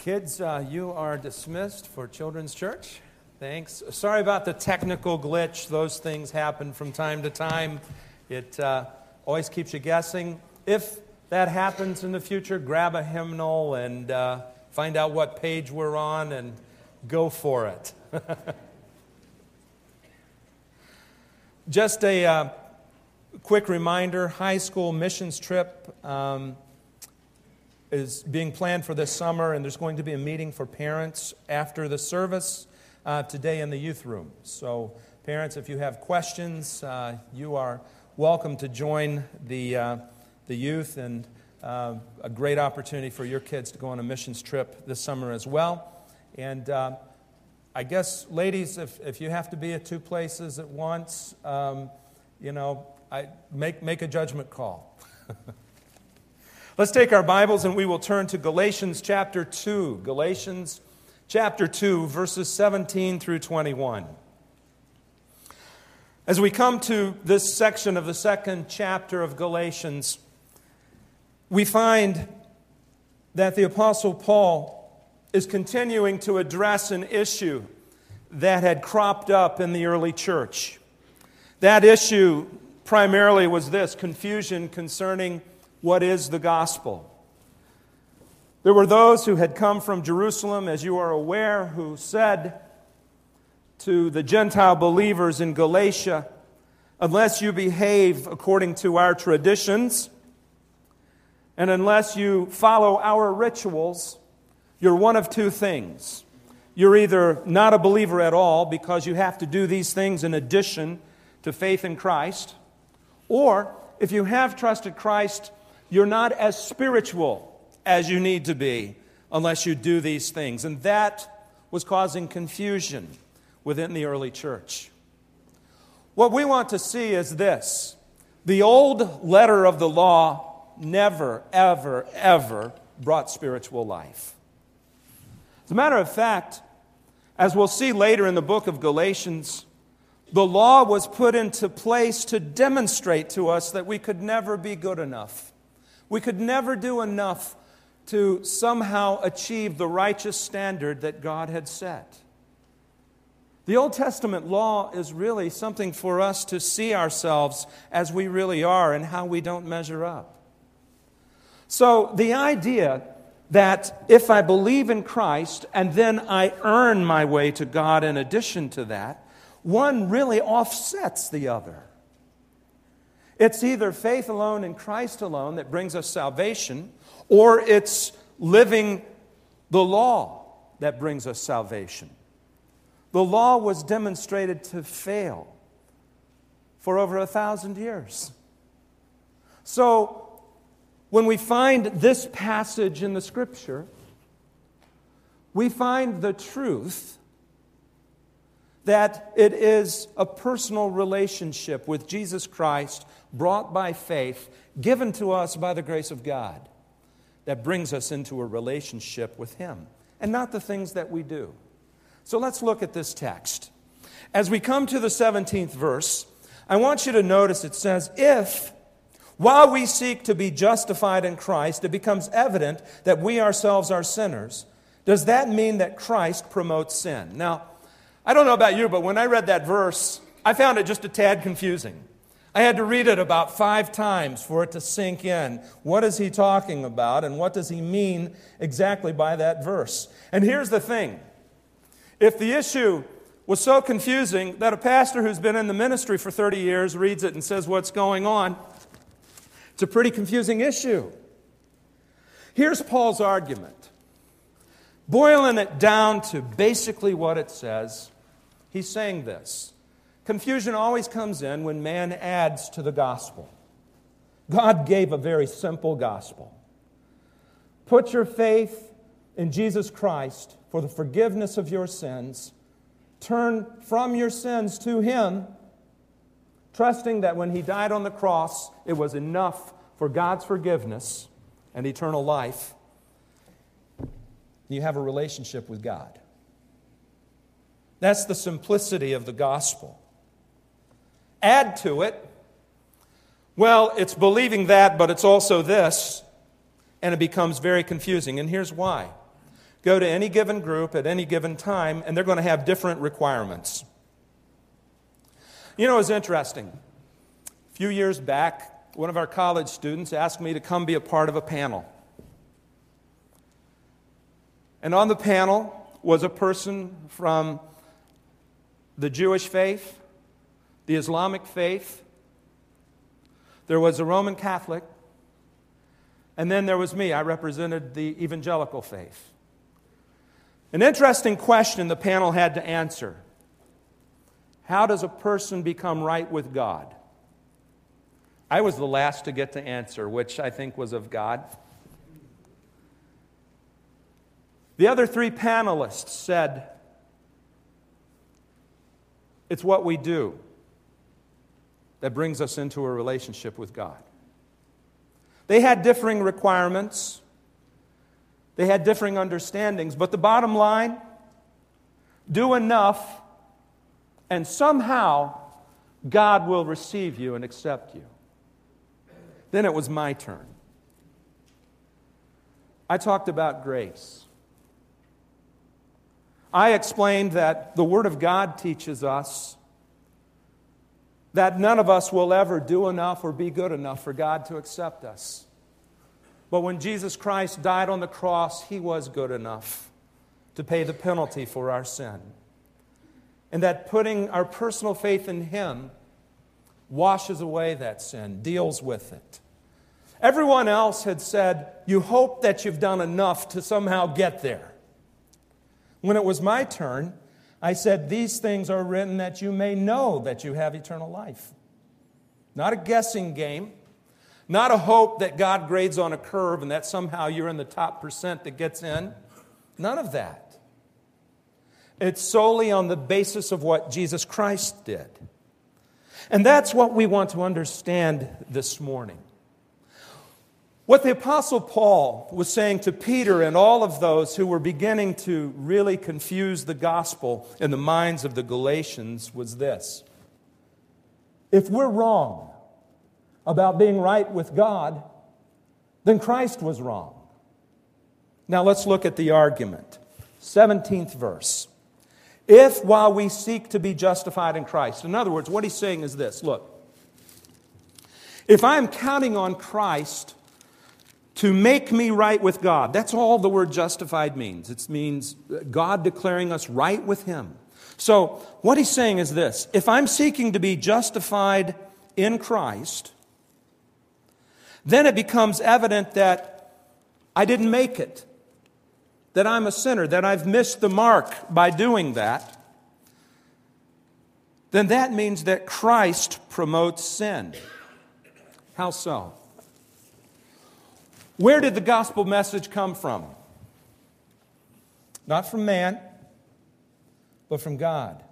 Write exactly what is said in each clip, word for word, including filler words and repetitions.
Kids, uh, you are dismissed for Children's Church. Thanks. Sorry about the technical glitch. Those things happen from time to time. It uh, always keeps you guessing. If that happens in the future, grab a hymnal and uh, find out what page we're on and go for it. Just a uh, quick reminder, high school missions trip um is being planned for this summer, and there's going to be a meeting for parents after the service uh, today in the youth room. So parents, if you have questions, uh, you are welcome to join the uh, the youth, and uh, a great opportunity for your kids to go on a missions trip this summer as well. And uh, I guess, ladies, if, if you have to be at two places at once, um, you know, I make make a judgment call. Let's take our Bibles and we will turn to Galatians chapter two. Galatians chapter two, verses seventeen through twenty-one. As we come to this section of the second chapter of Galatians, we find that the Apostle Paul is continuing to address an issue that had cropped up in the early church. That issue primarily was this: confusion concerning what is the gospel. There were those who had come from Jerusalem, as you are aware, who said to the Gentile believers in Galatia, unless you behave according to our traditions, and unless you follow our rituals, you're one of two things. You're either not a believer at all, because you have to do these things in addition to faith in Christ, or if you have trusted Christ, you're not as spiritual as you need to be unless you do these things. And that was causing confusion within the early church. What we want to see is this: the old letter of the law never, ever, ever brought spiritual life. As a matter of fact, as we'll see later in the book of Galatians, the law was put into place to demonstrate to us that we could never be good enough. We could never do enough to somehow achieve the righteous standard that God had set. The Old Testament law is really something for us to see ourselves as we really are and how we don't measure up. So the idea that if I believe in Christ and then I earn my way to God in addition to that, one really offsets the other. It's either faith alone in Christ alone that brings us salvation, or it's living the law that brings us salvation. The law was demonstrated to fail for over a thousand years. So, when we find this passage in the Scripture, we find the truth that it is a personal relationship with Jesus Christ brought by faith, given to us by the grace of God, that brings us into a relationship with Him, and not the things that we do. So let's look at this text. As we come to the seventeenth verse, I want you to notice it says, if, while we seek to be justified in Christ, it becomes evident that we ourselves are sinners, does that mean that Christ promotes sin? Now, I don't know about you, but when I read that verse, I found it just a tad confusing. I had to read it about five times for it to sink in. What is he talking about, and what does he mean exactly by that verse? And here's the thing. If the issue was so confusing that a pastor who's been in the ministry for thirty years reads it and says what's going on, it's a pretty confusing issue. Here's Paul's argument. Boiling it down to basically what it says, he's saying this: confusion always comes in when man adds to the gospel. God gave a very simple gospel. Put your faith in Jesus Christ for the forgiveness of your sins. Turn from your sins to Him, trusting that when He died on the cross, it was enough for God's forgiveness and eternal life. You have a relationship with God. That's the simplicity of the gospel. Add to it, well, it's believing that, but it's also this, and it becomes very confusing. And here's why. go to any given group at any given time, and they're going to have different requirements. You know, it's interesting. A few years back, one of our college students asked me to come be a part of a panel. And on the panel was a person from the Jewish faith, the Islamic faith, there was a Roman Catholic, and then there was me. I represented the evangelical faith. An interesting question the panel had to answer. How does a person become right with God? I was the last to get to answer, which I think was of God. The other three panelists said, it's what we do that brings us into a relationship with God. They had differing requirements. They had differing understandings. But the bottom line, do enough, and somehow God will receive you and accept you. Then it was my turn. I talked about grace. I explained that the Word of God teaches us that none of us will ever do enough or be good enough for God to accept us. But when Jesus Christ died on the cross, He was good enough to pay the penalty for our sin. And that putting our personal faith in Him washes away that sin, deals with it. Everyone else had said, you hope that you've done enough to somehow get there. When it was my turn, I said, these things are written that you may know that you have eternal life. Not a guessing game, not a hope that God grades on a curve and that somehow you're in the top percent that gets in. None of that. It's solely on the basis of what Jesus Christ did. And that's what we want to understand this morning. What the Apostle Paul was saying to Peter and all of those who were beginning to really confuse the gospel in the minds of the Galatians was this. If we're wrong about being right with God, then Christ was wrong. Now let's look at the argument. seventeenth verse. If while we seek to be justified in Christ. In other words, what he's saying is this. Look, if I'm counting on Christ to make me right with God. That's all the word justified means. It means God declaring us right with Him. So what he's saying is this. If I'm seeking to be justified in Christ, then it becomes evident that I didn't make it, that I'm a sinner, that I've missed the mark by doing that. Then that means that Christ promotes sin. How so? Where did the gospel message come from? Not from man, but from God.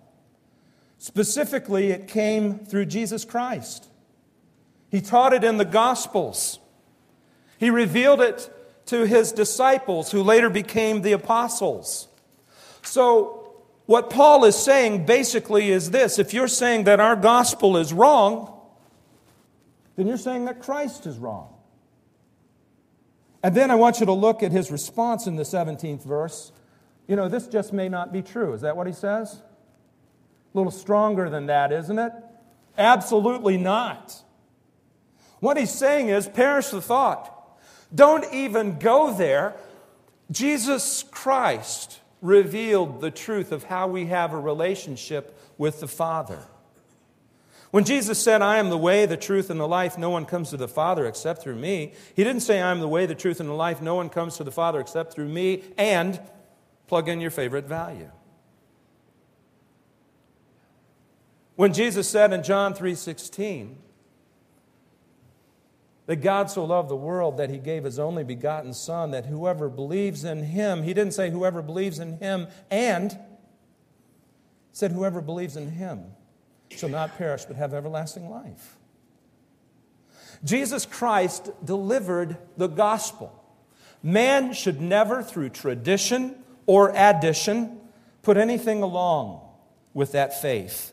Specifically, it came through Jesus Christ. He taught it in the Gospels. He revealed it to His disciples, who later became the apostles. So, what Paul is saying basically is this. If you're saying that our gospel is wrong, then you're saying that Christ is wrong. And then I want you to look at his response in the seventeenth verse. You know, this just may not be true. Is that what he says? A little stronger than that, isn't it? Absolutely not. What he's saying is, perish the thought. Don't even go there. Jesus Christ revealed the truth of how we have a relationship with the Father. When Jesus said, I am the way, the truth, and the life, no one comes to the Father except through me, He didn't say, I am the way, the truth, and the life, no one comes to the Father except through me, and plug in your favorite value. When Jesus said in John three sixteen, that God so loved the world that He gave His only begotten Son, that whoever believes in Him, He didn't say whoever believes in Him, and He said whoever believes in Him shall not perish, but have everlasting life. Jesus Christ delivered the gospel. Man should never, through tradition or addition, put anything along with that faith.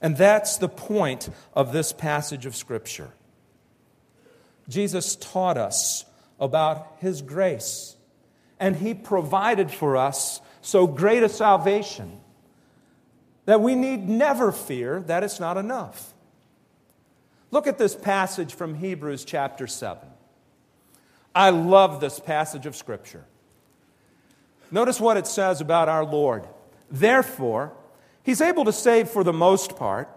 And that's the point of this passage of Scripture. Jesus taught us about His grace and He provided for us so great a salvation that we need never fear that it's not enough. Look at this passage from Hebrews chapter seven. I love this passage of Scripture. Notice what it says about our Lord. Therefore, He's able to save for the most part.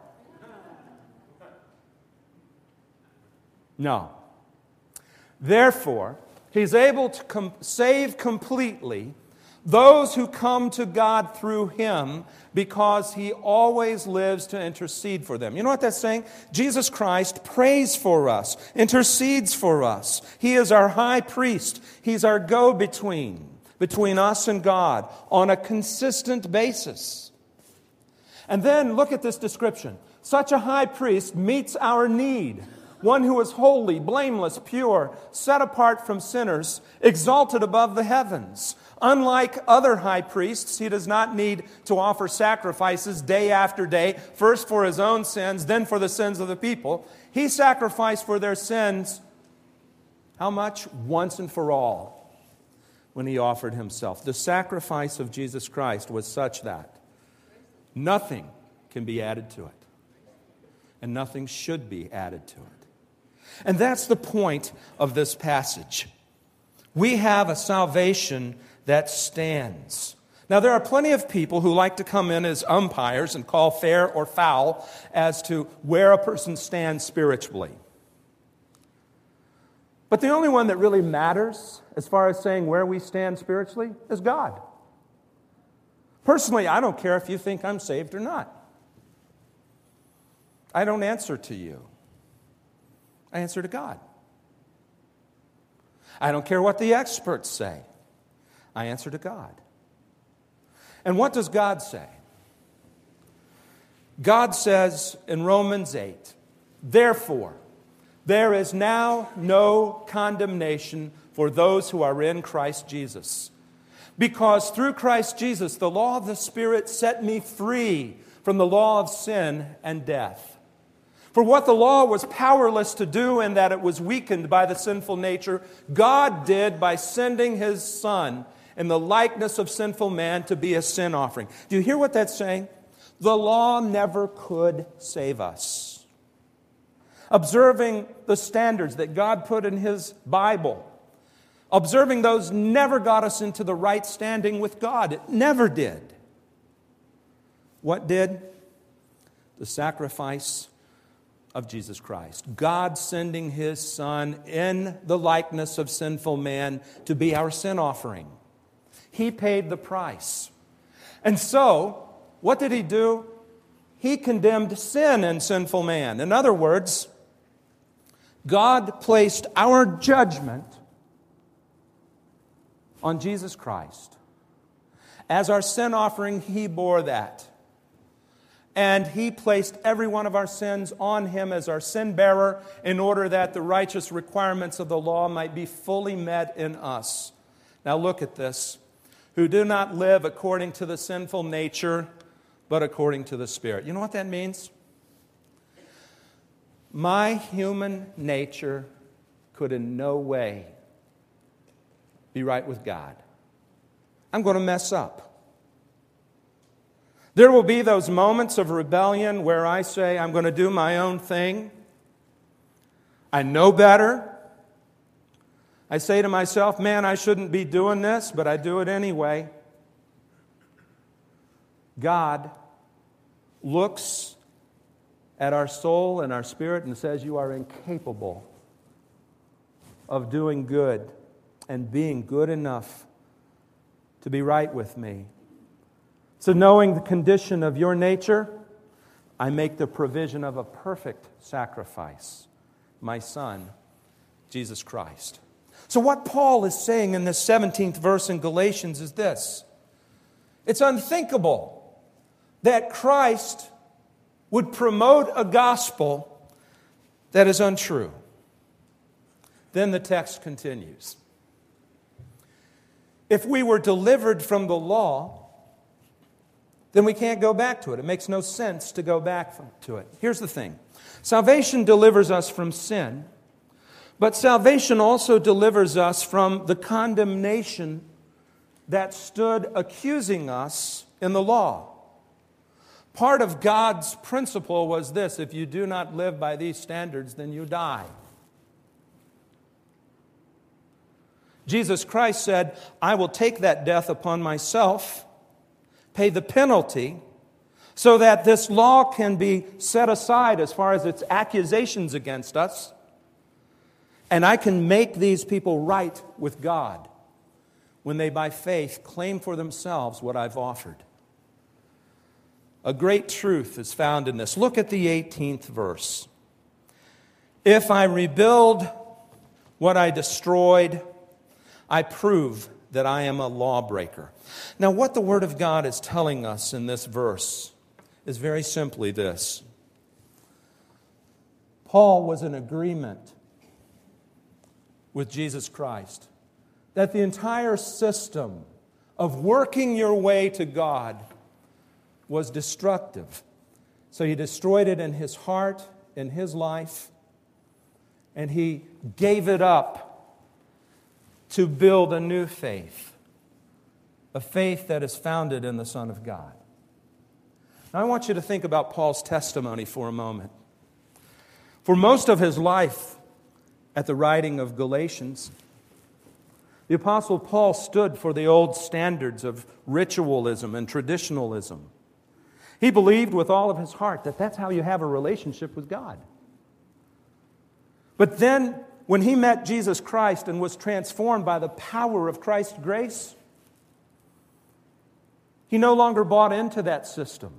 No. Therefore, He's able to com- save completely those who come to God through Him, because He always lives to intercede for them. You know what that's saying? Jesus Christ prays for us, intercedes for us. He is our high priest. He's our go-between, between us and God, on a consistent basis. And then look at this description. Such a high priest meets our need. One who is holy, blameless, pure, set apart from sinners, exalted above the heavens. Unlike other high priests, He does not need to offer sacrifices day after day, first for His own sins, then for the sins of the people. He sacrificed for their sins, how much? Once and for all, when He offered Himself. The sacrifice of Jesus Christ was such that nothing can be added to it, and nothing should be added to it. And that's the point of this passage. We have a salvation that stands. Now, there are plenty of people who like to come in as umpires and call fair or foul as to where a person stands spiritually. But the only one that really matters as far as saying where we stand spiritually is God. Personally, I don't care if you think I'm saved or not. I don't answer to you. I answer to God. I don't care what the experts say. I answer to God. And what does God say? God says in Romans eight, therefore, there is now no condemnation for those who are in Christ Jesus. Because through Christ Jesus, the law of the Spirit set me free from the law of sin and death. For what the law was powerless to do, and that it was weakened by the sinful nature, God did by sending His Son in the likeness of sinful man to be a sin offering. Do you hear what that's saying? The law never could save us. Observing the standards that God put in His Bible, observing those never got us into the right standing with God. It never did. What did? The sacrifice of Jesus Christ. God sending His Son in the likeness of sinful man to be our sin offering. He paid the price. And so, what did He do? He condemned sin in sinful man. In other words, God placed our judgment on Jesus Christ. As our sin offering, He bore that. And He placed every one of our sins on Him as our sin bearer, in order that the righteous requirements of the law might be fully met in us. Now look at this. Who do not live according to the sinful nature, but according to the Spirit. You know what that means? My human nature could in no way be right with God. I'm going to mess up. There will be those moments of rebellion where I say, I'm going to do my own thing. I know better. I say to myself, man, I shouldn't be doing this, but I do it anyway. God looks at our soul and our spirit and says, you are incapable of doing good and being good enough to be right with me. So knowing the condition of your nature, I make the provision of a perfect sacrifice, my Son, Jesus Christ. So what Paul is saying in this seventeenth verse in Galatians is this. It's unthinkable that Christ would promote a gospel that is untrue. Then the text continues. If we were delivered from the law, then we can't go back to it. It makes no sense to go back to it. Here's the thing. Salvation delivers us from sin, but salvation also delivers us from the condemnation that stood accusing us in the law. Part of God's principle was this: if you do not live by these standards, then you die. Jesus Christ said, I will take that death upon myself, pay the penalty, so that this law can be set aside as far as its accusations against us, and I can make these people right with God when they by faith claim for themselves what I've offered. A great truth is found in this. Look at the eighteenth verse. If I rebuild what I destroyed, I prove that I am a lawbreaker. Now, what the Word of God is telling us in this verse is very simply this. Paul was in agreement with Jesus Christ that the entire system of working your way to God was destructive. So he destroyed it in his heart, in his life, and he gave it up to build a new faith, a faith that is founded in the Son of God. Now, I want you to think about Paul's testimony for a moment. For most of his life at the writing of Galatians, the Apostle Paul stood for the old standards of ritualism and traditionalism. He believed with all of his heart that that's how you have a relationship with God. But then, when he met Jesus Christ and was transformed by the power of Christ's grace, he no longer bought into that system.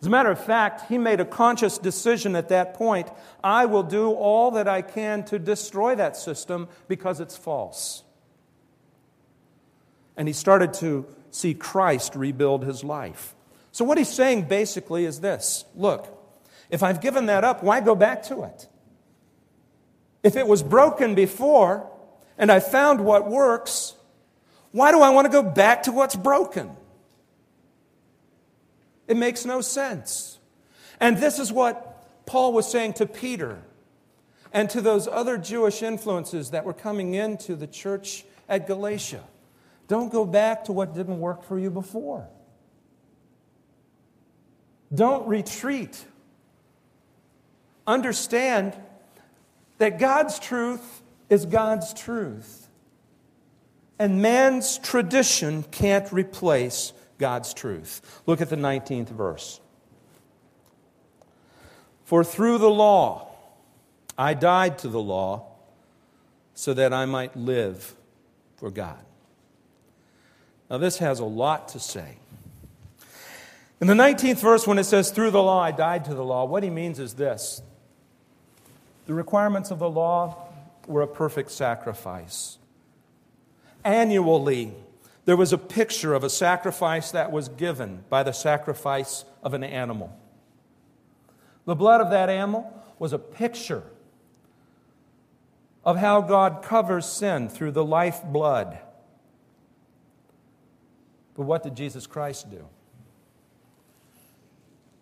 As a matter of fact, he made a conscious decision at that point, I will do all that I can to destroy that system because it's false. And he started to see Christ rebuild his life. So what he's saying basically is this: look, if I've given that up, why go back to it? If it was broken before, and I found what works, why do I want to go back to what's broken? It makes no sense. And this is what Paul was saying to Peter and to those other Jewish influences that were coming into the church at Galatia. Don't go back to what didn't work for you before. Don't retreat. Understand that God's truth is God's truth, and man's tradition can't replace God's truth. Look at the nineteenth verse. For through the law I died to the law, so that I might live for God. Now this has a lot to say. In the nineteenth verse, when it says, through the law I died to the law, what he means is this: the requirements of the law were a perfect sacrifice. Annually, there was a picture of a sacrifice that was given by the sacrifice of an animal. The blood of that animal was a picture of how God covers sin through the lifeblood. But what did Jesus Christ do?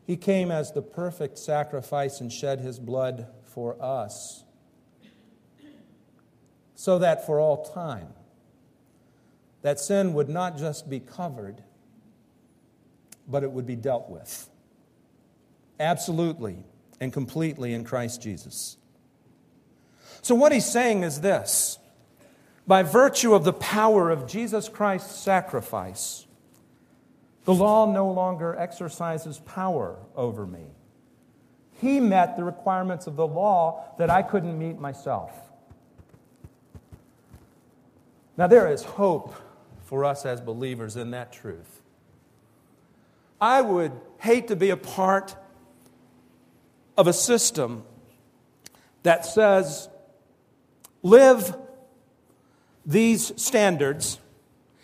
He came as the perfect sacrifice and shed his blood for us, so that for all time, that sin would not just be covered, but it would be dealt with absolutely and completely in Christ Jesus. So what he's saying is this: by virtue of the power of Jesus Christ's sacrifice, the law no longer exercises power over me. He met the requirements of the law that I couldn't meet myself. Now, there is hope for us as believers in that truth. I would hate to be a part of a system that says, live these standards.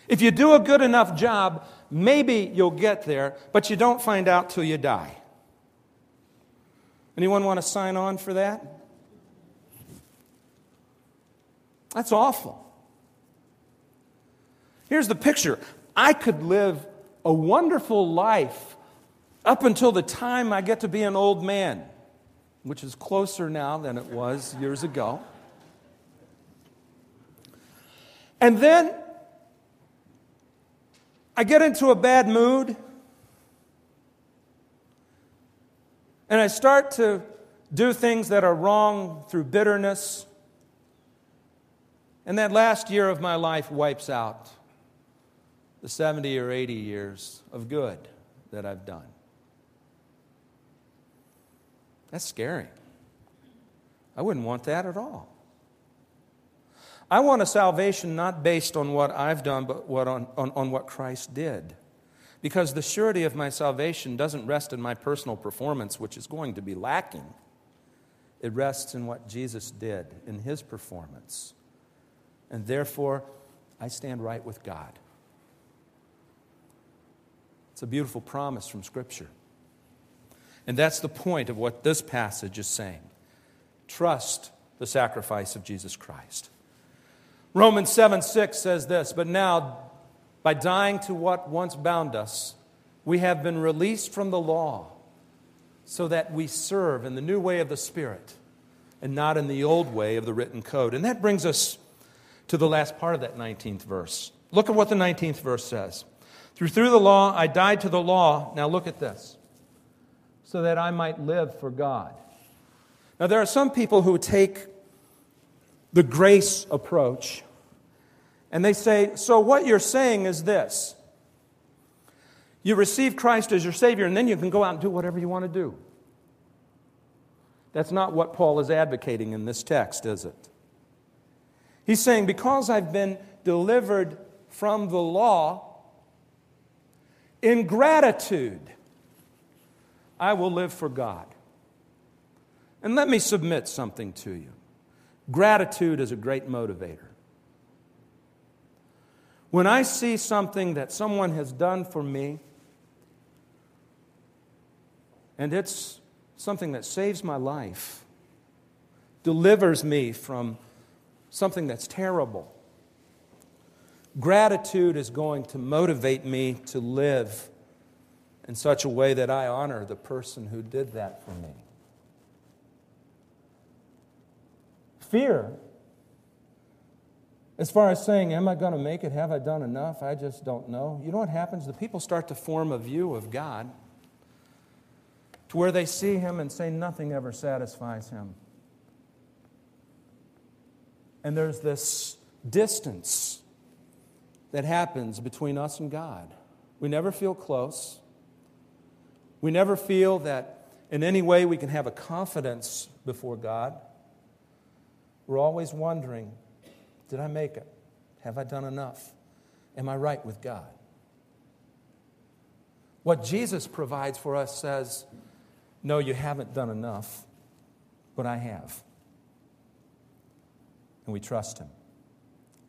If you do a good enough job, maybe you'll get there, but you don't find out till you die. Anyone want to sign on for that? That's awful. Here's the picture. I could live a wonderful life up until the time I get to be an old man, which is closer now than it was years ago. And then I get into a bad mood, and I start to do things that are wrong through bitterness, and that last year of my life wipes out the seventy or eighty years of good that I've done. That's scary. I wouldn't want that at all. I want a salvation not based on what I've done, but what on, on, on what Christ did. Because the surety of my salvation doesn't rest in my personal performance, which is going to be lacking. It rests in what Jesus did, in His performance. And therefore, I stand right with God. It's a beautiful promise from Scripture. And that's the point of what this passage is saying. Trust the sacrifice of Jesus Chrisst. Romans seven six says this, "But now, by dying to what once bound us, we have been released from the law, so that we serve in the new way of the Spirit, and not in the old way of the written code." And that brings us to the last part of that nineteenth verse. Look at what the nineteenth verse says. Through, through the law, I died to the law. Now look at this. So that I might live for God. Now there are some people who take the grace approach, and they say, so what you're saying is this. You receive Christ as your Savior, and then you can go out and do whatever you want to do. That's not what Paul is advocating in this text, is it? He's saying, because I've been delivered from the law, in gratitude, I will live for God. And let me submit something to you. Gratitude is a great motivator. When I see something that someone has done for me, and it's something that saves my life, delivers me from something that's terrible, gratitude is going to motivate me to live in such a way that I honor the person who did that for me. Fear, as far as saying, am I going to make it? Have I done enough? I just don't know. You know what happens? The people start to form a view of God to where they see Him and say nothing ever satisfies Him. And there's this distance that happens between us and God. We never feel close. We never feel that in any way we can have a confidence before God. We're always wondering, did I make it? Have I done enough? Am I right with God? What Jesus provides for us says, no, you haven't done enough, but I have. And we trust Him.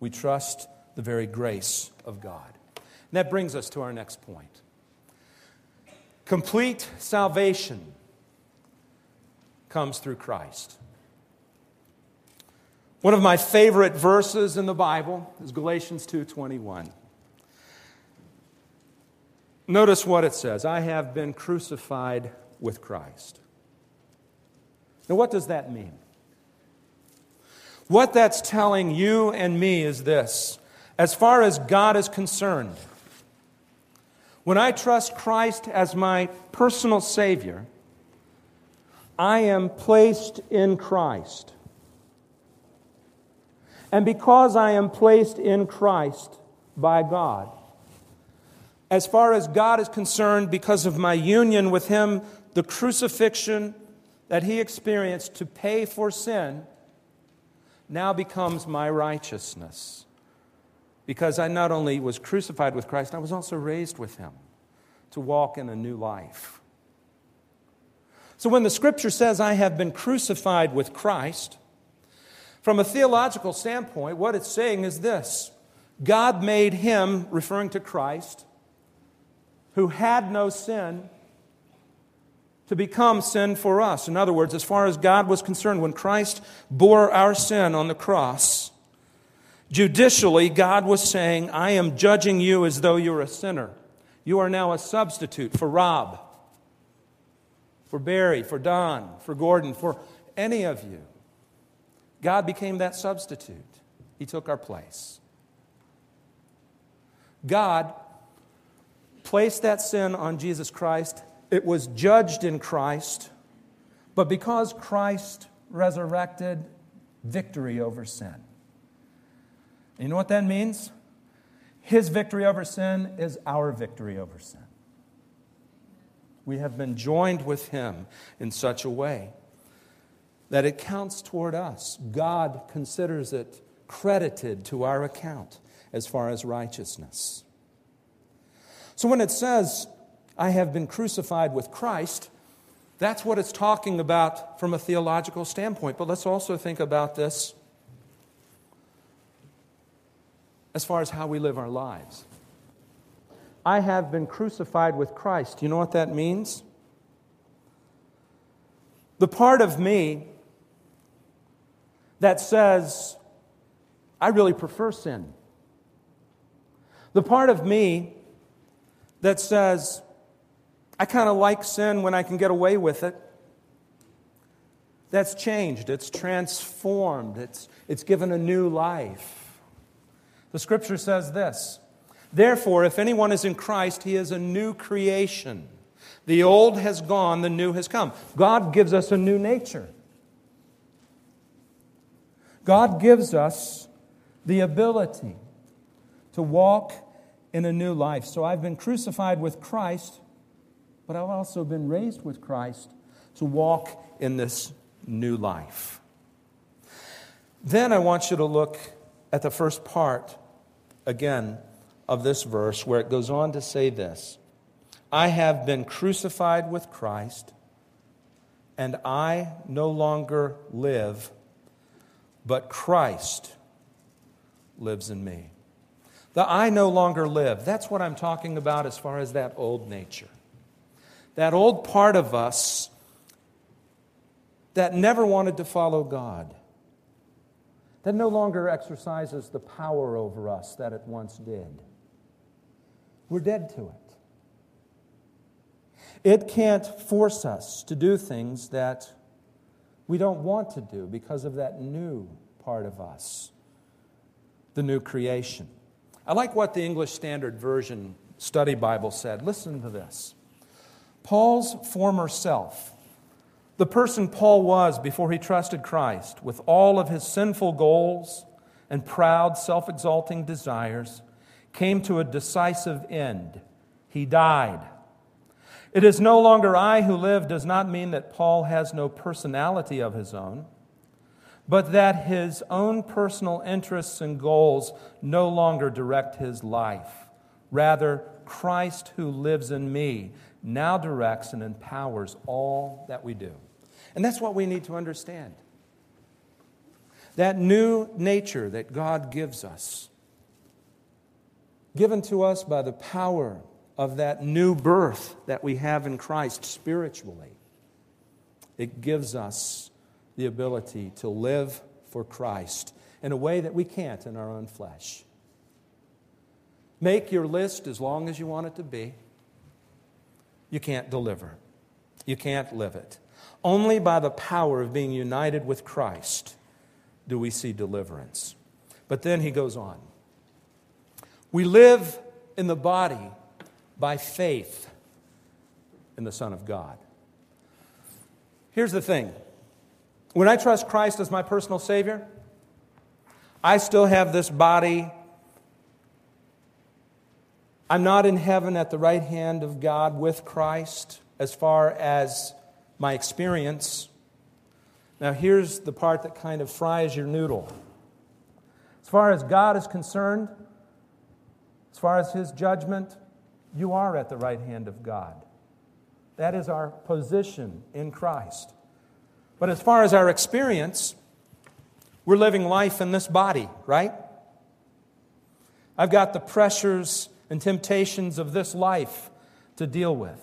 We trust the very grace of God. And that brings us to our next point. Complete salvation comes through Christ. One of my favorite verses in the Bible is Galatians two twenty-one. Notice what it says. I have been crucified with Christ. Now, what does that mean? What that's telling you and me is this. As far as God is concerned, when I trust Christ as my personal Savior, I am placed in Christ. And because I am placed in Christ by God, as far as God is concerned, because of my union with Him, the crucifixion that He experienced to pay for sin now becomes my righteousness. Because I not only was crucified with Christ, I was also raised with Him to walk in a new life. So when the Scripture says, I have been crucified with Christ, from a theological standpoint, what it's saying is this. God made Him, referring to Christ, who had no sin, to become sin for us. In other words, as far as God was concerned, when Christ bore our sin on the cross, judicially, God was saying, I am judging you as though you're a sinner. You are now a substitute for Rob, for Barry, for Don, for Gordon, for any of you. God became that substitute. He took our place. God placed that sin on Jesus Christ. It was judged in Christ. But because Christ resurrected, victory over sin. You know what that means? His victory over sin is our victory over sin. We have been joined with Him in such a way that it counts toward us. God considers it credited to our account as far as righteousness. So when it says, I have been crucified with Christ, that's what it's talking about from a theological standpoint. But let's also think about this as far as how we live our lives. I have been crucified with Christ. You know what that means? The part of me that says, I really prefer sin. The part of me that says, I kind of like sin when I can get away with it. That's changed. It's transformed. It's, it's given a new life. The Scripture says this, therefore, if anyone is in Christ, he is a new creation. The old has gone, the new has come. God gives us a new nature. God gives us the ability to walk in a new life. So I've been crucified with Christ, but I've also been raised with Christ to walk in this new life. Then I want you to look at the first part, again, of this verse where it goes on to say this. I have been crucified with Christ, and I no longer live, but Christ lives in me. The I no longer live, that's what I'm talking about as far as that old nature. That old part of us that never wanted to follow God, that no longer exercises the power over us that it once did. We're dead to it. It can't force us to do things that we don't want to do because of that new part of us, the new creation. I like what the English Standard Version Study Bible said. Listen to this. Paul's former self, the person Paul was before he trusted Christ, with all of his sinful goals and proud, self-exalting desires, came to a decisive end. He died. It is no longer I who live does not mean that Paul has no personality of his own, but that his own personal interests and goals no longer direct his life. Rather, Christ who lives in me now directs and empowers all that we do. And that's what we need to understand. That new nature that God gives us, given to us by the power of that new birth that we have in Christ spiritually, it gives us the ability to live for Christ in a way that we can't in our own flesh. Make your list as long as you want it to be. You can't deliver. You can't live it. Only by the power of being united with Christ do we see deliverance. But then he goes on. We live in the body by faith in the Son of God. Here's the thing. When I trust Christ as my personal Savior, I still have this body. I'm not in heaven at the right hand of God with Christ as far as my experience. Now here's the part that kind of fries your noodle. As far as God is concerned, as far as His judgment, you are at the right hand of God. That is our position in Christ. But as far as our experience, we're living life in this body, right? I've got the pressures and temptations of this life to deal with.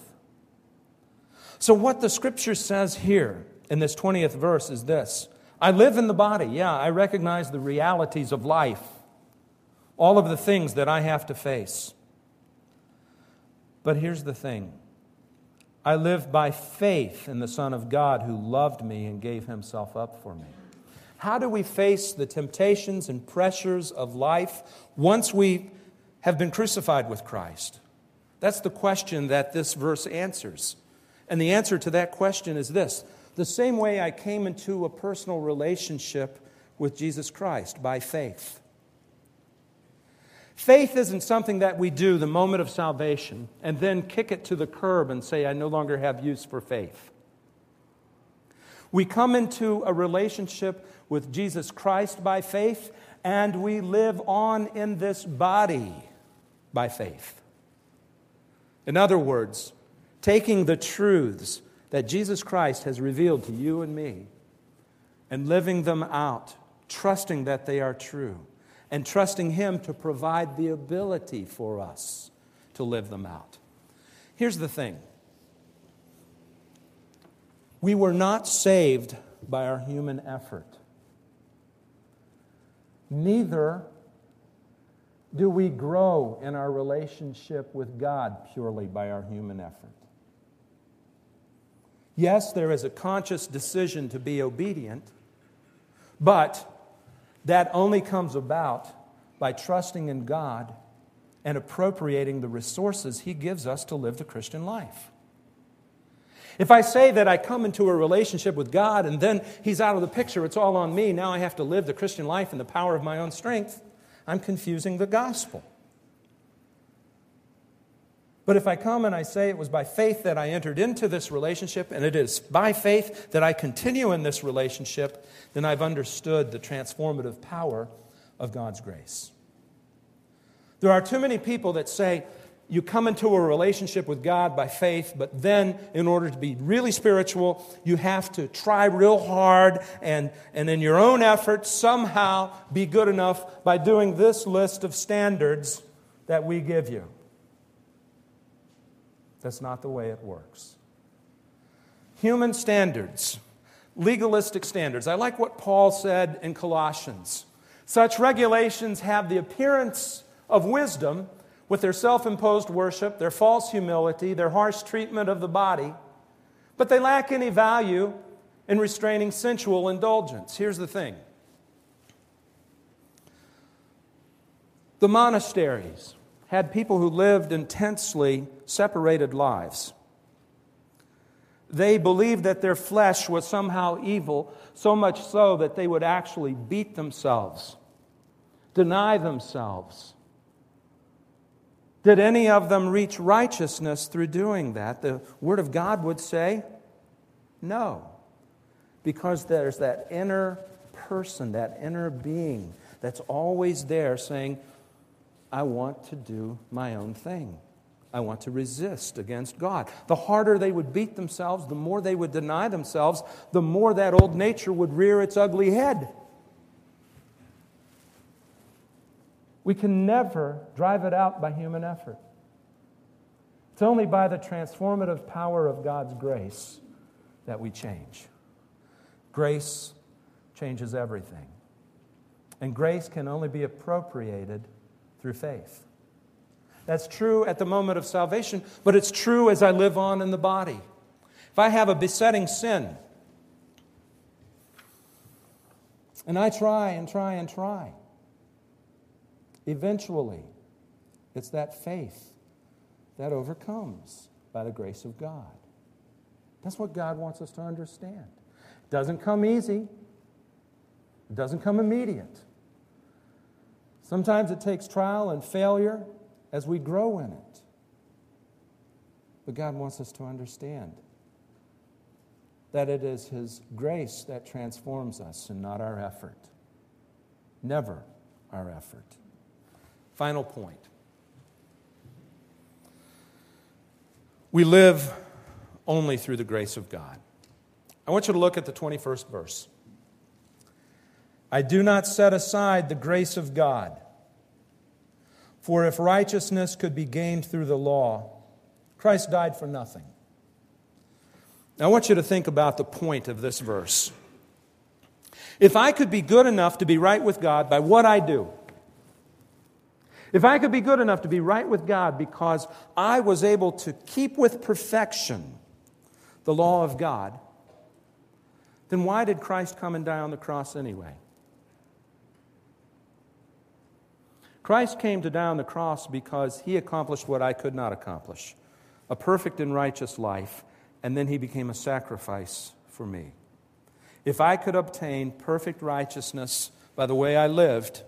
So what the Scripture says here in this twentieth verse is this. I live in the body. Yeah, I recognize the realities of life, all of the things that I have to face. But here's the thing. I live by faith in the Son of God who loved me and gave Himself up for me. How do we face the temptations and pressures of life once we have been crucified with Christ? That's the question that this verse answers. And the answer to that question is this: the same way I came into a personal relationship with Jesus Christ, by faith. Faith isn't something that we do the moment of salvation and then kick it to the curb and say, I no longer have use for faith. We come into a relationship with Jesus Christ by faith, and we live on in this body by faith. In other words, taking the truths that Jesus Christ has revealed to you and me and living them out, trusting that they are true, and trusting Him to provide the ability for us to live them out. Here's the thing. We were not saved by our human effort. Neither do we grow in our relationship with God purely by our human effort. Yes, there is a conscious decision to be obedient, but that only comes about by trusting in God and appropriating the resources He gives us to live the Christian life. If I say that I come into a relationship with God and then He's out of the picture, it's all on me, now I have to live the Christian life in the power of my own strength, I'm confusing the gospel. But if I come and I say it was by faith that I entered into this relationship, and it is by faith that I continue in this relationship, then I've understood the transformative power of God's grace. There are too many people that say, you come into a relationship with God by faith, but then in order to be really spiritual, you have to try real hard and, and in your own effort somehow be good enough by doing this list of standards that we give you. That's not the way it works. Human standards, legalistic standards. I like what Paul said in Colossians. Such regulations have the appearance of wisdom with their self-imposed worship, their false humility, their harsh treatment of the body, but they lack any value in restraining sensual indulgence. Here's the thing. The monasteries had people who lived intensely separated lives. They believed that their flesh was somehow evil, so much so that they would actually beat themselves, deny themselves. Did any of them reach righteousness through doing that? The Word of God would say no, because there's that inner person, that inner being that's always there saying, I want to do my own thing. I want to resist against God. The harder they would beat themselves, the more they would deny themselves, the more that old nature would rear its ugly head. We can never drive it out by human effort. It's only by the transformative power of God's grace that we change. Grace changes everything. And grace can only be appropriated through faith. That's true at the moment of salvation, but it's true as I live on in the body. If I have a besetting sin, and I try and try and try, eventually, it's that faith that overcomes by the grace of God. That's what God wants us to understand. It doesn't come easy. It doesn't come immediate. Sometimes it takes trial and failure as we grow in it. But God wants us to understand that it is His grace that transforms us and not our effort. Never our effort. Final point. We live only through the grace of God. I want you to look at the twenty-first verse. I do not set aside the grace of God, for if righteousness could be gained through the law, Christ died for nothing. Now I want you to think about the point of this verse. If I could be good enough to be right with God by what I do, if I could be good enough to be right with God because I was able to keep with perfection the law of God, then why did Christ come and die on the cross anyway? Christ came to die on the cross because he accomplished what I could not accomplish, a perfect and righteous life, and then he became a sacrifice for me. If I could obtain perfect righteousness by the way I lived,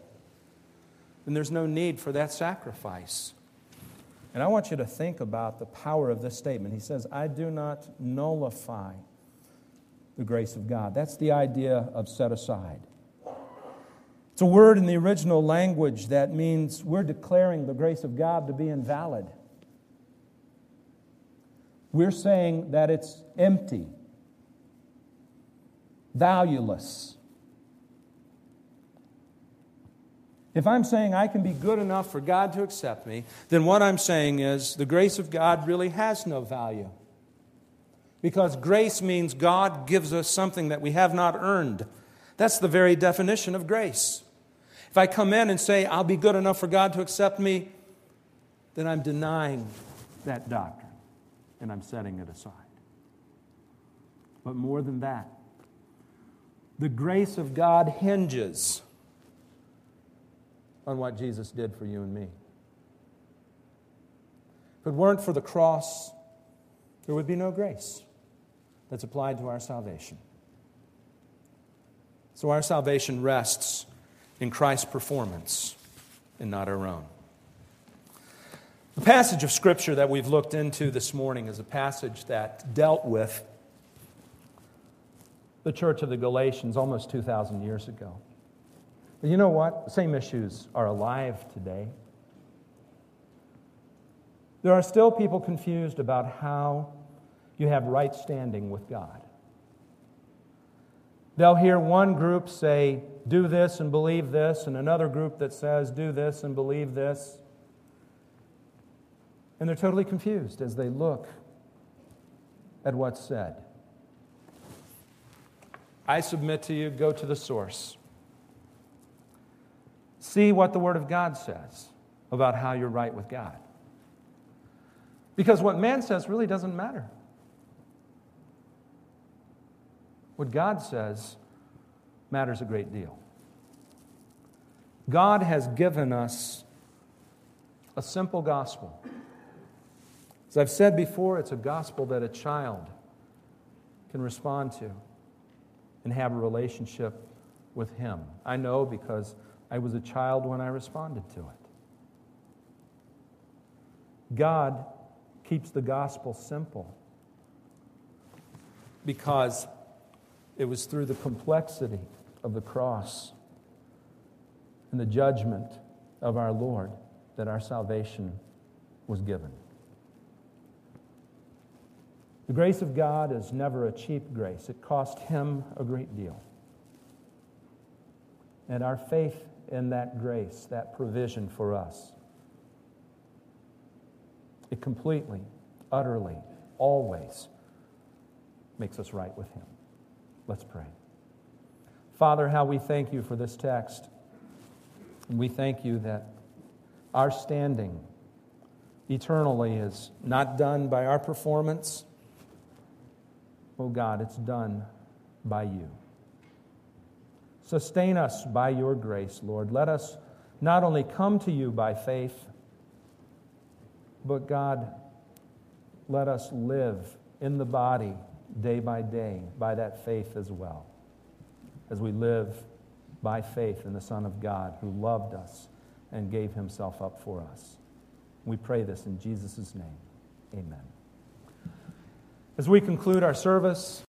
then there's no need for that sacrifice. And I want you to think about the power of this statement. He says, I do not nullify the grace of God. That's the idea of set aside. It's a word in the original language that means we're declaring the grace of God to be invalid. We're saying that it's empty, valueless. If I'm saying I can be good enough for God to accept me, then what I'm saying is the grace of God really has no value. Because grace means God gives us something that we have not earned. That's the very definition of grace. If I come in and say I'll be good enough for God to accept me, then I'm denying that doctrine and I'm setting it aside. But more than that, the grace of God hinges on what Jesus did for you and me. If it weren't for the cross, there would be no grace that's applied to our salvation. So our salvation rests in Christ's performance and not our own. The passage of Scripture that we've looked into this morning is a passage that dealt with the church of the Galatians almost two thousand years ago. But you know what? The same issues are alive today. There are still people confused about how you have right standing with God. They'll hear one group say, do this and believe this, and another group that says, do this and believe this. And they're totally confused as they look at what's said. I submit to you, go to the source. See what the Word of God says about how you're right with God. Because what man says really doesn't matter. What God says matters a great deal. God has given us a simple gospel. As I've said before, it's a gospel that a child can respond to and have a relationship with Him. I know because I was a child when I responded to it. God keeps the gospel simple because it was through the complexity of the cross and the judgment of our Lord that our salvation was given. The grace of God is never a cheap grace. It cost Him a great deal. And our faith in that grace, that provision for us, it completely, utterly, always makes us right with Him. Let's pray. Father, how we thank You for this text. We thank You that our standing eternally is not done by our performance. Oh God, it's done by You. Sustain us by Your grace, Lord. Let us not only come to You by faith, but God, let us live in the body day by day by that faith as well, as we live by faith in the Son of God who loved us and gave Himself up for us. We pray this in Jesus' name. Amen. As we conclude our service,